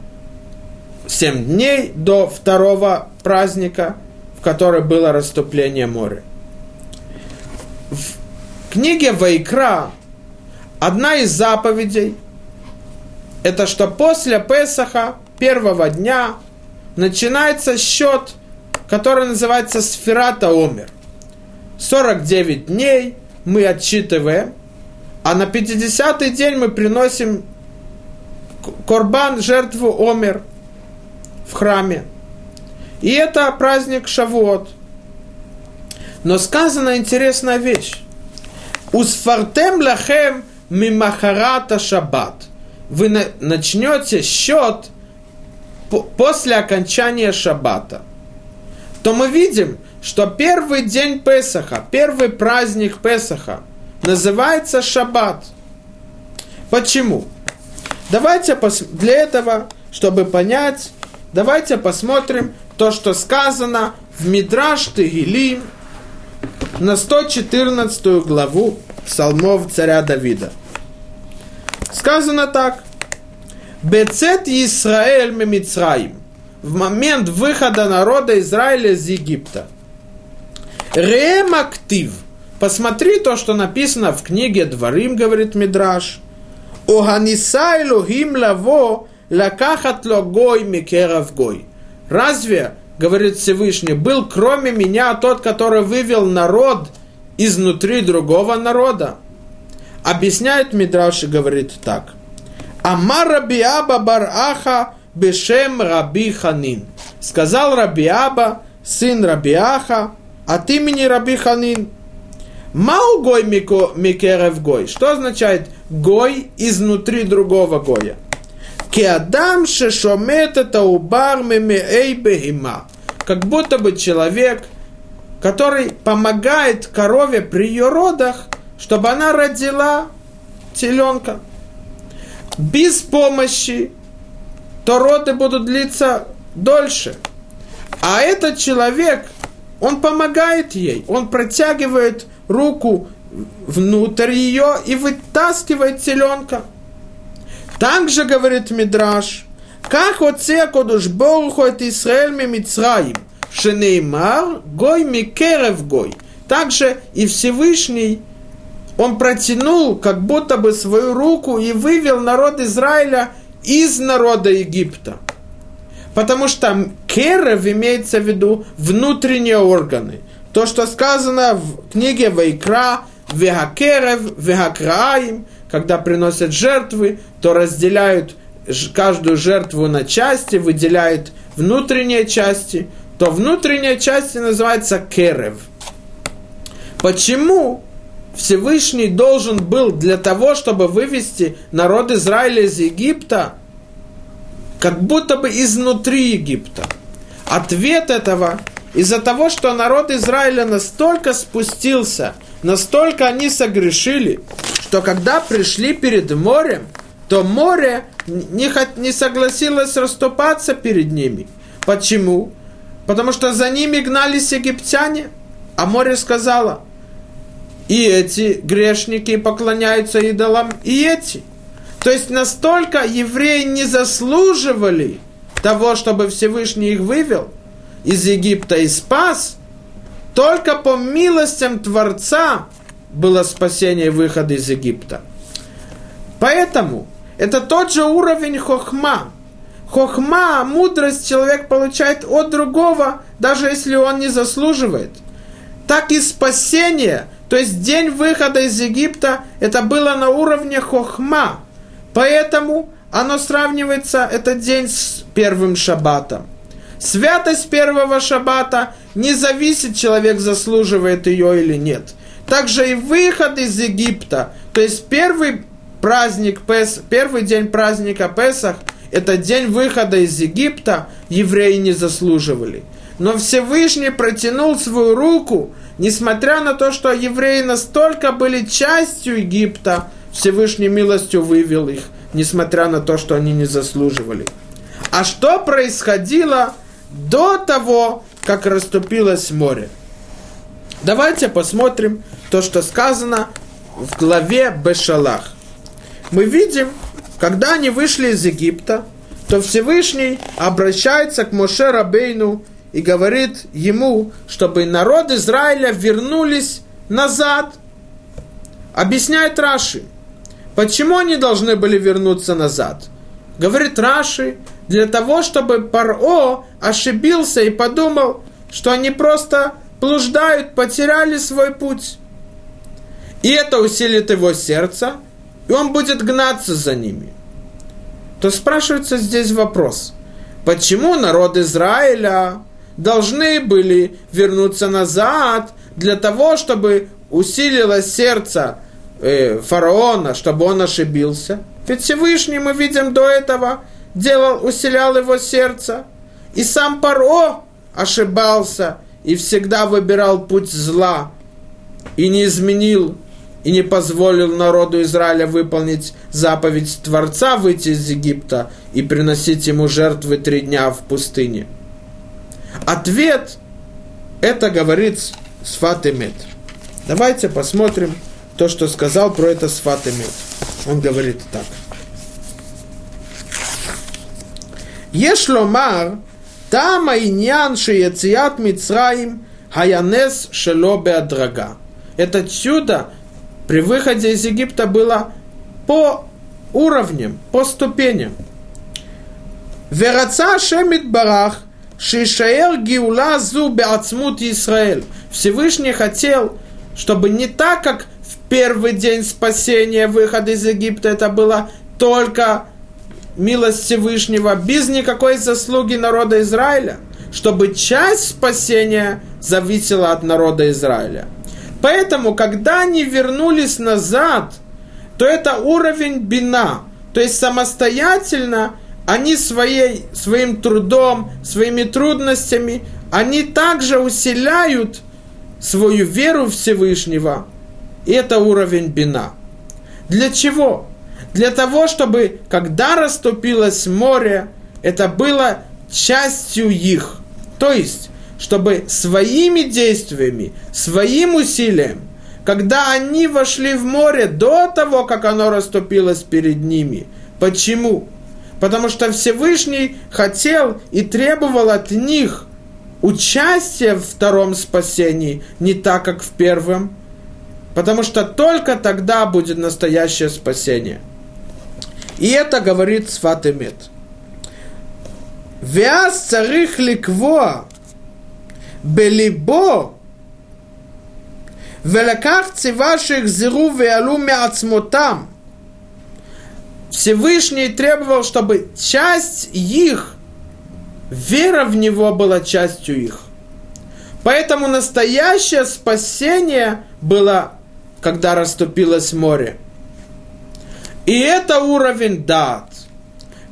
7 дней до второго праздника, в который было расступление моря. В книге Вайкра одна из заповедей, это что после Песаха, первого дня, начинается счет, который называется Сфирата Омер. 49 дней мы отсчитываем, а на 50-й день мы приносим корбан, жертву Омер в храме. И это праздник Шавуот. Но сказана интересная вещь. Усфартем лахем мимахарата шаббат. Вы начнете счет после окончания шаббата. То мы видим, что первый день Песаха, первый праздник Песаха называется Шаббат. Почему? Давайте для этого, чтобы понять, давайте посмотрим то, что сказано в Мидраш Тегилим на 114 главу Псалмов царя Давида. Сказано так. «Бецет Исраэль мемицраим». В момент выхода народа Израиля из Египта. Реем актив. Посмотри то, что написано в книге Дворим, говорит Мидраш. Оганиса элохим лаво лакахат логой микеров гой. Разве, говорит Всевышний, был кроме меня тот, который вывел народ изнутри другого народа? Объясняет Мидраш и говорит так. Амар раби Аба бар Аха Бешем Раби Ханин. Сказал Раби Аба, сын Раби Аха, от имени Раби Ханин. Мау гой микерев гой. Что означает гой изнутри другого гоя? Кеадам шешомет это убар мемеэй бегима. Как будто бы человек, который помогает корове при ее родах, чтобы она родила теленка. Без помощи то роды будут длиться дольше. А этот человек, он помогает ей, он протягивает руку внутрь ее и вытаскивает теленка. Также говорит Мидраш, «Как отце кодуш Богу от Исраэль мимицраим, шенеймар гой микерев гой». Также и Всевышний, он протянул как будто бы свою руку и вывел народ Израиля из народа Египта. Потому что керев имеется в виду внутренние органы. То, что сказано в книге Вайкра, вегакерев, вегакраим, когда приносят жертвы, то разделяют каждую жертву на части, выделяют внутренние части, то внутренние части называются керев. Почему Всевышний должен был для того, чтобы вывести народ Израиля из Египта, как будто бы изнутри Египта? Ответ этого из-за того, что народ Израиля настолько спустился, настолько они согрешили, что когда пришли перед морем, то море не согласилось расступаться перед ними. Почему? Потому что за ними гнались египтяне, а море сказало: и эти грешники поклоняются идолам, и эти. То есть настолько евреи не заслуживали того, чтобы Всевышний их вывел из Египта и спас, только по милостям Творца было спасение и выход из Египта. Поэтому это тот же уровень хохма. Хохма, мудрость человек получает от другого, даже если он не заслуживает. Так и спасение, то есть день выхода из Египта, это было на уровне хохма. Поэтому оно сравнивается, этот день, с первым шаббатом. Святость первого шаббата не зависит, человек заслуживает ее или нет. Также и выход из Египта, то есть первый день праздника Песах, это день выхода из Египта, евреи не заслуживали. Но Всевышний протянул свою руку, несмотря на то, что евреи настолько были частью Египта, Всевышний милостью вывел их, несмотря на то, что они не заслуживали. А что происходило до того, как расступилось море? Давайте посмотрим то, что сказано в главе Бешалах. Мы видим, когда они вышли из Египта, то Всевышний обращается к Моше Рабейну и говорит ему, чтобы народ Израиля вернулись назад. Объясняет Раши, почему они должны были вернуться назад. Говорит Раши, для того, чтобы Паро ошибился и подумал, что они просто блуждают, потеряли свой путь. И это усилит его сердце, и он будет гнаться за ними. То спрашивается здесь вопрос, почему народ Израиля должны были вернуться назад для того, чтобы усилилось сердце фараона, чтобы он ошибился? Ведь Всевышний, мы видим, до этого усилял его сердце. И сам Паро ошибался и всегда выбирал путь зла и не изменил, и не позволил народу Израиля выполнить заповедь Творца выйти из Египта и приносить ему жертвы 3 дня в пустыне. Ответ – это говорит Сфат Эмет. Давайте посмотрим то, что сказал про это Сфат Эмет. Он говорит так. «Еш ломар, там айнян шеяцият Мицраим, хаянес шело беадрага». Это чудо при выходе из Египта было по уровням, по ступеням. «Вераца шемит барах, шишаэр гиула зу беацмут Исраэль». Всевышний хотел, чтобы не так, как в первый день спасения, выхода из Египта, это было только милость Всевышнего, без никакой заслуги народа Израиля, чтобы часть спасения зависела от народа Израиля. Поэтому, когда они вернулись назад, то это уровень бина. То есть самостоятельно они своим трудом, своими трудностями, они также усиляют свою веру Всевышнего. И это уровень бина. Для чего? Для того, чтобы, когда расступилось море, это было частью их. То есть, чтобы своими действиями, своим усилием, когда они вошли в море до того, как оно расступилось перед ними. Почему? Потому что Всевышний хотел и требовал от них участия в втором спасении, не так, как в первом. Потому что только тогда будет настоящее спасение. И это говорит Сфат Эмет. «Вяз царих ликвоа, белибо, велаках циваших зиру веалу мяцмотам». Всевышний требовал, чтобы часть их, вера в него была частью их. Поэтому настоящее спасение было, когда расступилось море. И это уровень даат.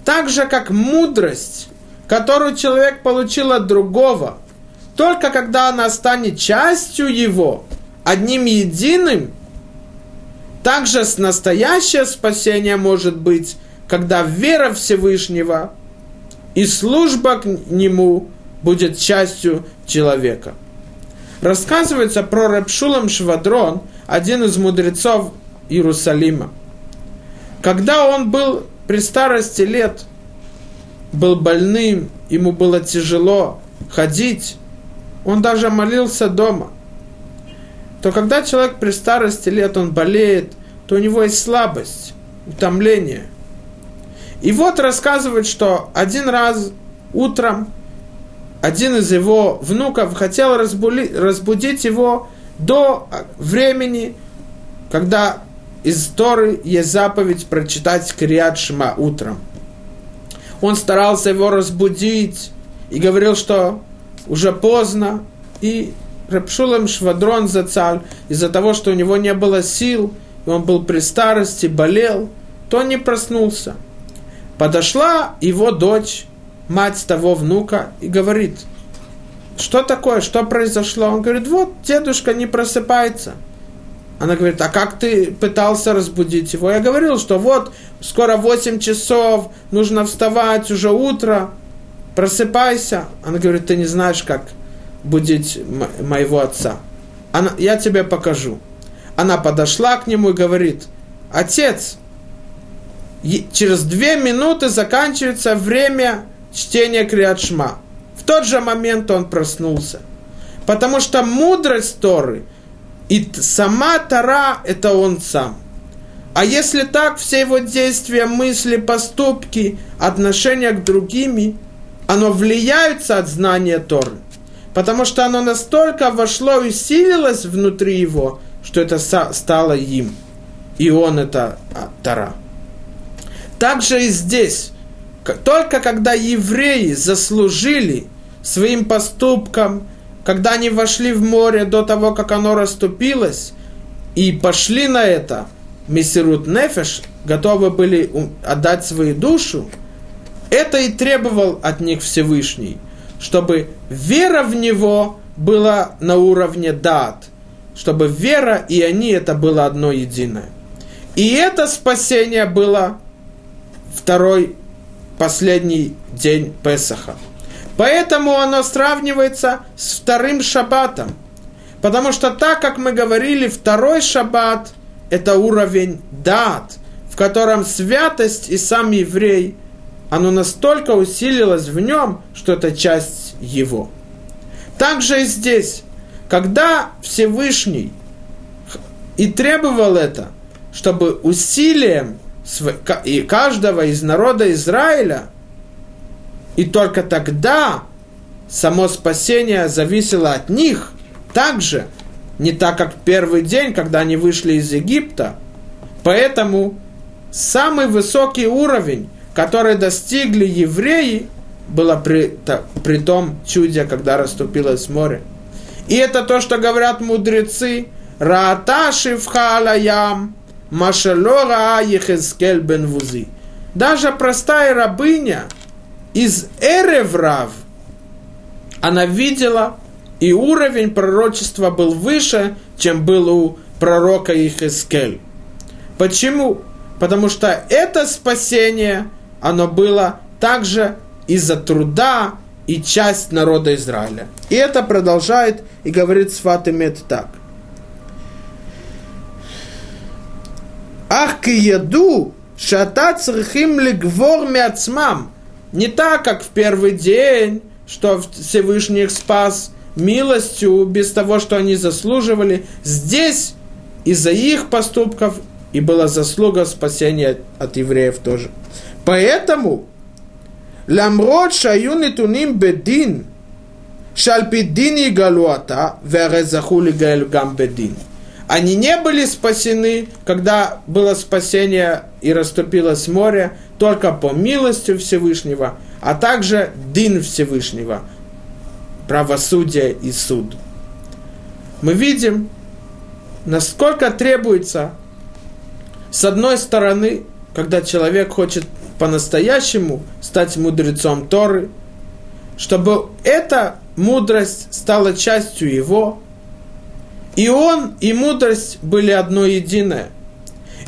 Так же, как мудрость, которую человек получил от другого, только когда она станет частью его, одним единым, также настоящее спасение может быть, когда вера Всевышнего и служба к нему будет частью человека. Рассказывается про Рав Шулем Швадрон, один из мудрецов Иерусалима. Когда он был при старости лет, был больным, ему было тяжело ходить, он даже молился дома, то когда человек при старости лет, он болеет, то у него есть слабость, утомление. И вот рассказывают, что один раз утром один из его внуков хотел разбудить его до времени, когда из Торы есть заповедь прочитать Криат Шма утром. Он старался его разбудить и говорил, что уже поздно. И Рав Шулем Швадрон зацаль, из-за того, что у него не было сил, и он был при старости, болел, то он не проснулся. Подошла его дочь, мать того внука, и говорит: что такое, что произошло? Он говорит: вот дедушка не просыпается. Она говорит: а как ты пытался разбудить его? Я говорил, что вот скоро 8 часов, нужно вставать, уже утро, просыпайся. Она говорит: ты не знаешь, как будить моего отца. Я тебе покажу. Она подошла к нему и говорит: отец, через 2 минуты заканчивается время чтения Криат Шма. В тот же момент он проснулся. Потому что мудрость Торы и сама Тора – это он сам. А если так, все его действия, мысли, поступки, отношения к другим, оно влияется от знания Торы. Потому что оно настолько вошло и усилилось внутри его, что это стало им. И он – это Тора. Так же и здесь. Только когда евреи заслужили своим поступком, когда они вошли в море до того, как оно расступилось, и пошли на это, Месирут Нефеш, готовы были отдать свою душу, это и требовал от них Всевышний, чтобы вера в него была на уровне Даат, чтобы вера и они это было одно единое. И это спасение было второй, последний день Песаха. Поэтому оно сравнивается с вторым шаббатом. Потому что, так как мы говорили, второй шаббат – это уровень Даат, в котором святость и сам еврей, оно настолько усилилось в нем, что это часть его. Так же и здесь, когда Всевышний и требовал это, чтобы усилием и каждого из народа Израиля, и только тогда само спасение зависело от них, также не так, как первый день, когда они вышли из Египта. Поэтому самый высокий уровень, который достигли евреи, было при том чуде, когда расступилось море. И это то, что говорят мудрецы: «Рааташи в халаям». Даже простая рабыня из Эреврав, она видела, и уровень пророчества был выше, чем был у пророка Йехескель. Почему? Потому что это спасение, оно было также из-за труда и часть народа Израиля. И это продолжает и говорит Сфат Эмет так. Ах, киеду, шата црихим лигвор миацмам. Не так, как в первый день, что Всевышний их спас милостью, без того, что они заслуживали. Здесь из-за их поступков и была заслуга спасения от евреев тоже. Поэтому ламрот шаюн итуним бедин, шальпидин и галуата, верезахули гальгам бедин. Они не были спасены, когда было спасение и расступилось море, только по милости Всевышнего, а также дин Всевышнего, правосудие и суд. Мы видим, насколько требуется, с одной стороны, когда человек хочет по-настоящему стать мудрецом Торы, чтобы эта мудрость стала частью его, и он, и мудрость были одно единое.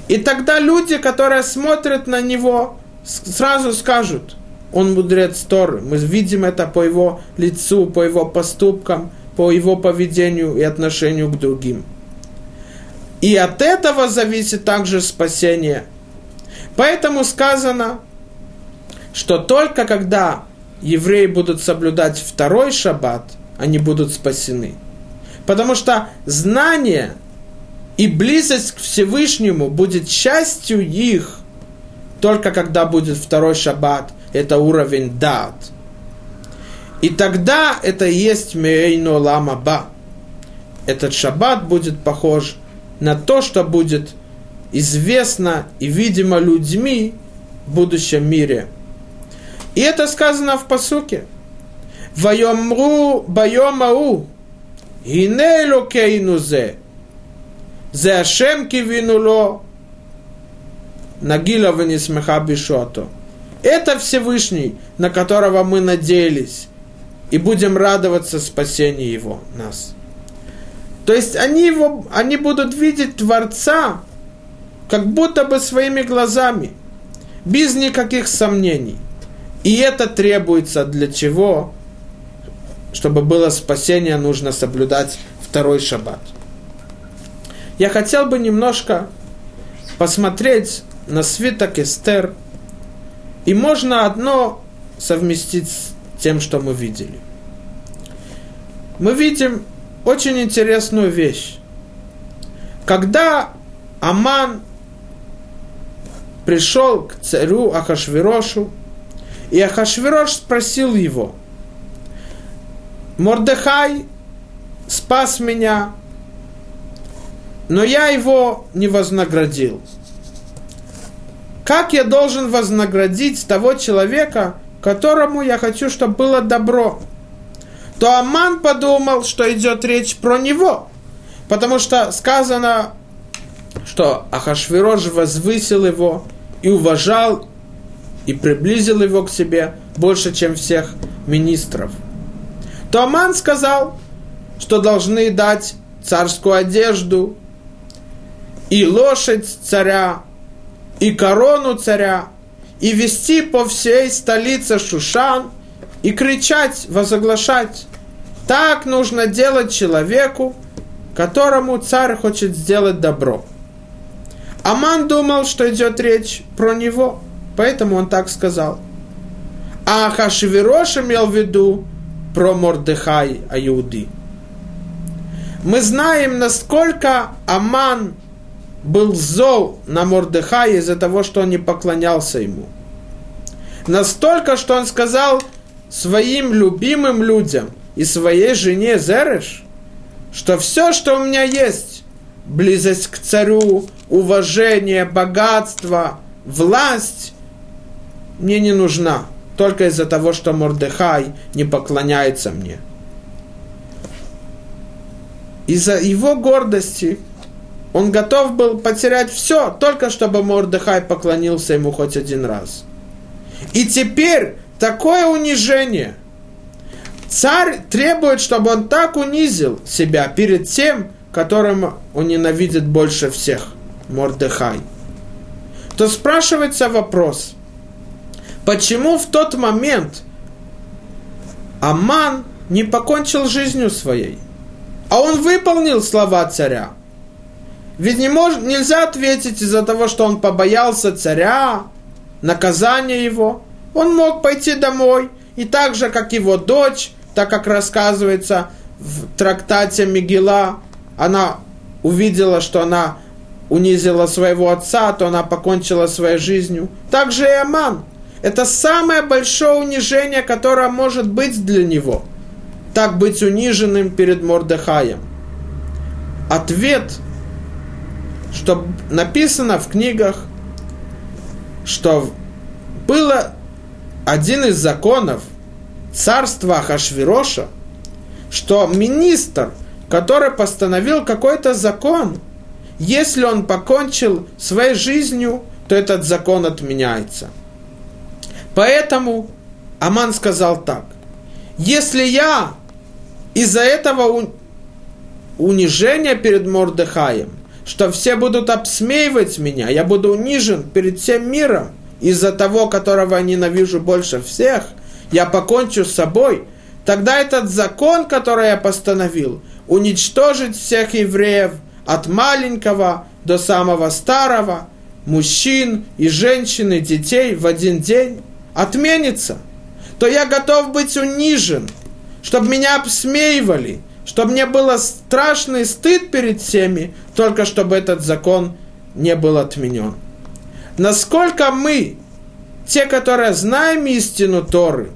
И тогда люди, которые смотрят на него, сразу скажут: он мудрец Торы. Мы видим это по его лицу, по его поступкам, по его поведению и отношению к другим. И от этого зависит также спасение. Поэтому сказано, что только когда евреи будут соблюдать второй шаббат, они будут спасены. Потому что знание и близость к Всевышнему будет счастью их, только когда будет второй шаббат. Это уровень даат. И тогда это и есть меэйно ламаба. Этот шаббат будет похож на то, что будет известно и видимо людьми в будущем мире. И это сказано в пасуке. Вайомру байомау гинейло кейнузе зеашемки винуло нагила венисмеха бишоту. Это Всевышний, на которого мы надеялись, и будем радоваться спасению Его, нас. То есть они будут видеть Творца, как будто бы своими глазами, без никаких сомнений. И это требуется для чего? Чтобы было спасение, нужно соблюдать второй шаббат. Я хотел бы немножко посмотреть на свиток Эстер, и можно одно совместить с тем, что мы видели. Мы видим очень интересную вещь. Когда Аман пришел к царю Ахашвирошу, и Ахашвирош спросил его: «Мордехай спас меня, но я его не вознаградил. Как я должен вознаградить того человека, которому я хочу, чтобы было добро?» То Аман подумал, что идет речь про него, потому что сказано, что Ахашвирош возвысил его и уважал, и приблизил его к себе больше, чем всех министров. То Аман сказал, что должны дать царскую одежду, и лошадь царя, и корону царя, и вести по всей столице Шушан, и кричать, возглашать. Так нужно делать человеку, которому царь хочет сделать добро. Аман думал, что идет речь про него, поэтому он так сказал. А Ахашвирош имел в виду про Мордехай Аюды. Мы знаем, насколько Аман был зол на Мордехая из-за того, что он не поклонялся ему. Настолько, что он сказал своим любимым людям и своей жене Зереш, что все, что у меня есть, близость к царю, уважение, богатство, власть, мне не нужна, только из-за того, что Мордехай не поклоняется мне. Из-за его гордости он готов был потерять все, только чтобы Мордехай поклонился ему хоть один раз. И теперь такое унижение. Царь требует, чтобы он так унизил себя перед тем, которым он ненавидит больше всех, Мордехай. То спрашивается вопрос, почему в тот момент Аман не покончил жизнью своей, а он выполнил слова царя? Ведь нельзя ответить из-за того, что он побоялся царя, наказания его. Он мог пойти домой, и так же, как его дочь, так как рассказывается в трактате Мегила, она увидела, что она унизила своего отца, то она покончила своей жизнью. Так же и Аман. Это самое большое унижение, которое может быть для него. Так быть униженным перед Мордехаем. Ответ, что написано в книгах, что было один из законов царства Ахашвироша, что министр, который постановил какой-то закон, если он покончил своей жизнью, то этот закон отменяется. Поэтому Аман сказал так: если я из-за этого унижения перед Мордехаем, что все будут обсмеивать меня, я буду унижен перед всем миром, из-за того, которого я ненавижу больше всех, я покончу с собой, тогда этот закон, который я постановил, уничтожить всех евреев, от маленького до самого старого, мужчин и женщин и детей в один день отменится, то я готов быть унижен, чтобы меня обсмеивали, чтобы мне было страшно и стыд перед всеми, только чтобы этот закон не был отменен. Насколько мы, те, которые знаем истину Торы,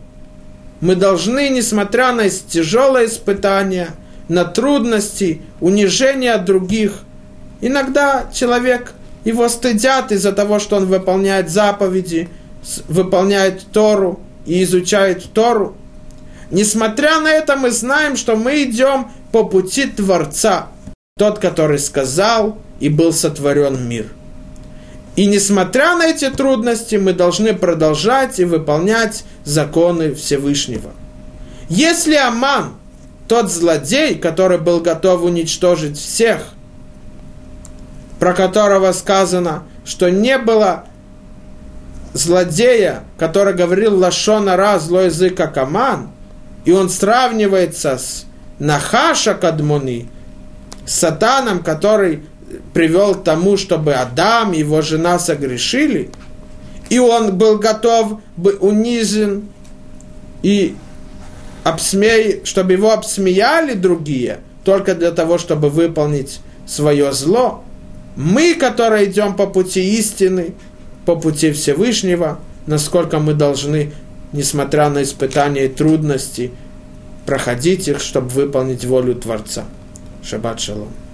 мы должны, несмотря на тяжелые испытания, на трудности, унижения от других, иногда человек, его стыдят из-за того, что он выполняет заповеди, выполняет Тору и изучает Тору. Несмотря на это, мы знаем, что мы идем по пути Творца, тот, который сказал и был сотворен мир. И несмотря на эти трудности, мы должны продолжать и выполнять законы Всевышнего. Если Аман, тот злодей, который был готов уничтожить всех, про которого сказано, что не было злодея, который говорил лашон ара, злой язык, как Аман, и он сравнивается с Нахаша Кадмуни, с сатаном, который привел к тому, чтобы Адам и его жена согрешили, и он был готов быть унижен, и чтобы его обсмеяли другие, только для того, чтобы выполнить свое зло. Мы, которые идем по пути истины, по пути Всевышнего, насколько мы должны, несмотря на испытания и трудности, проходить их, чтобы выполнить волю Творца. Шаббат шалом.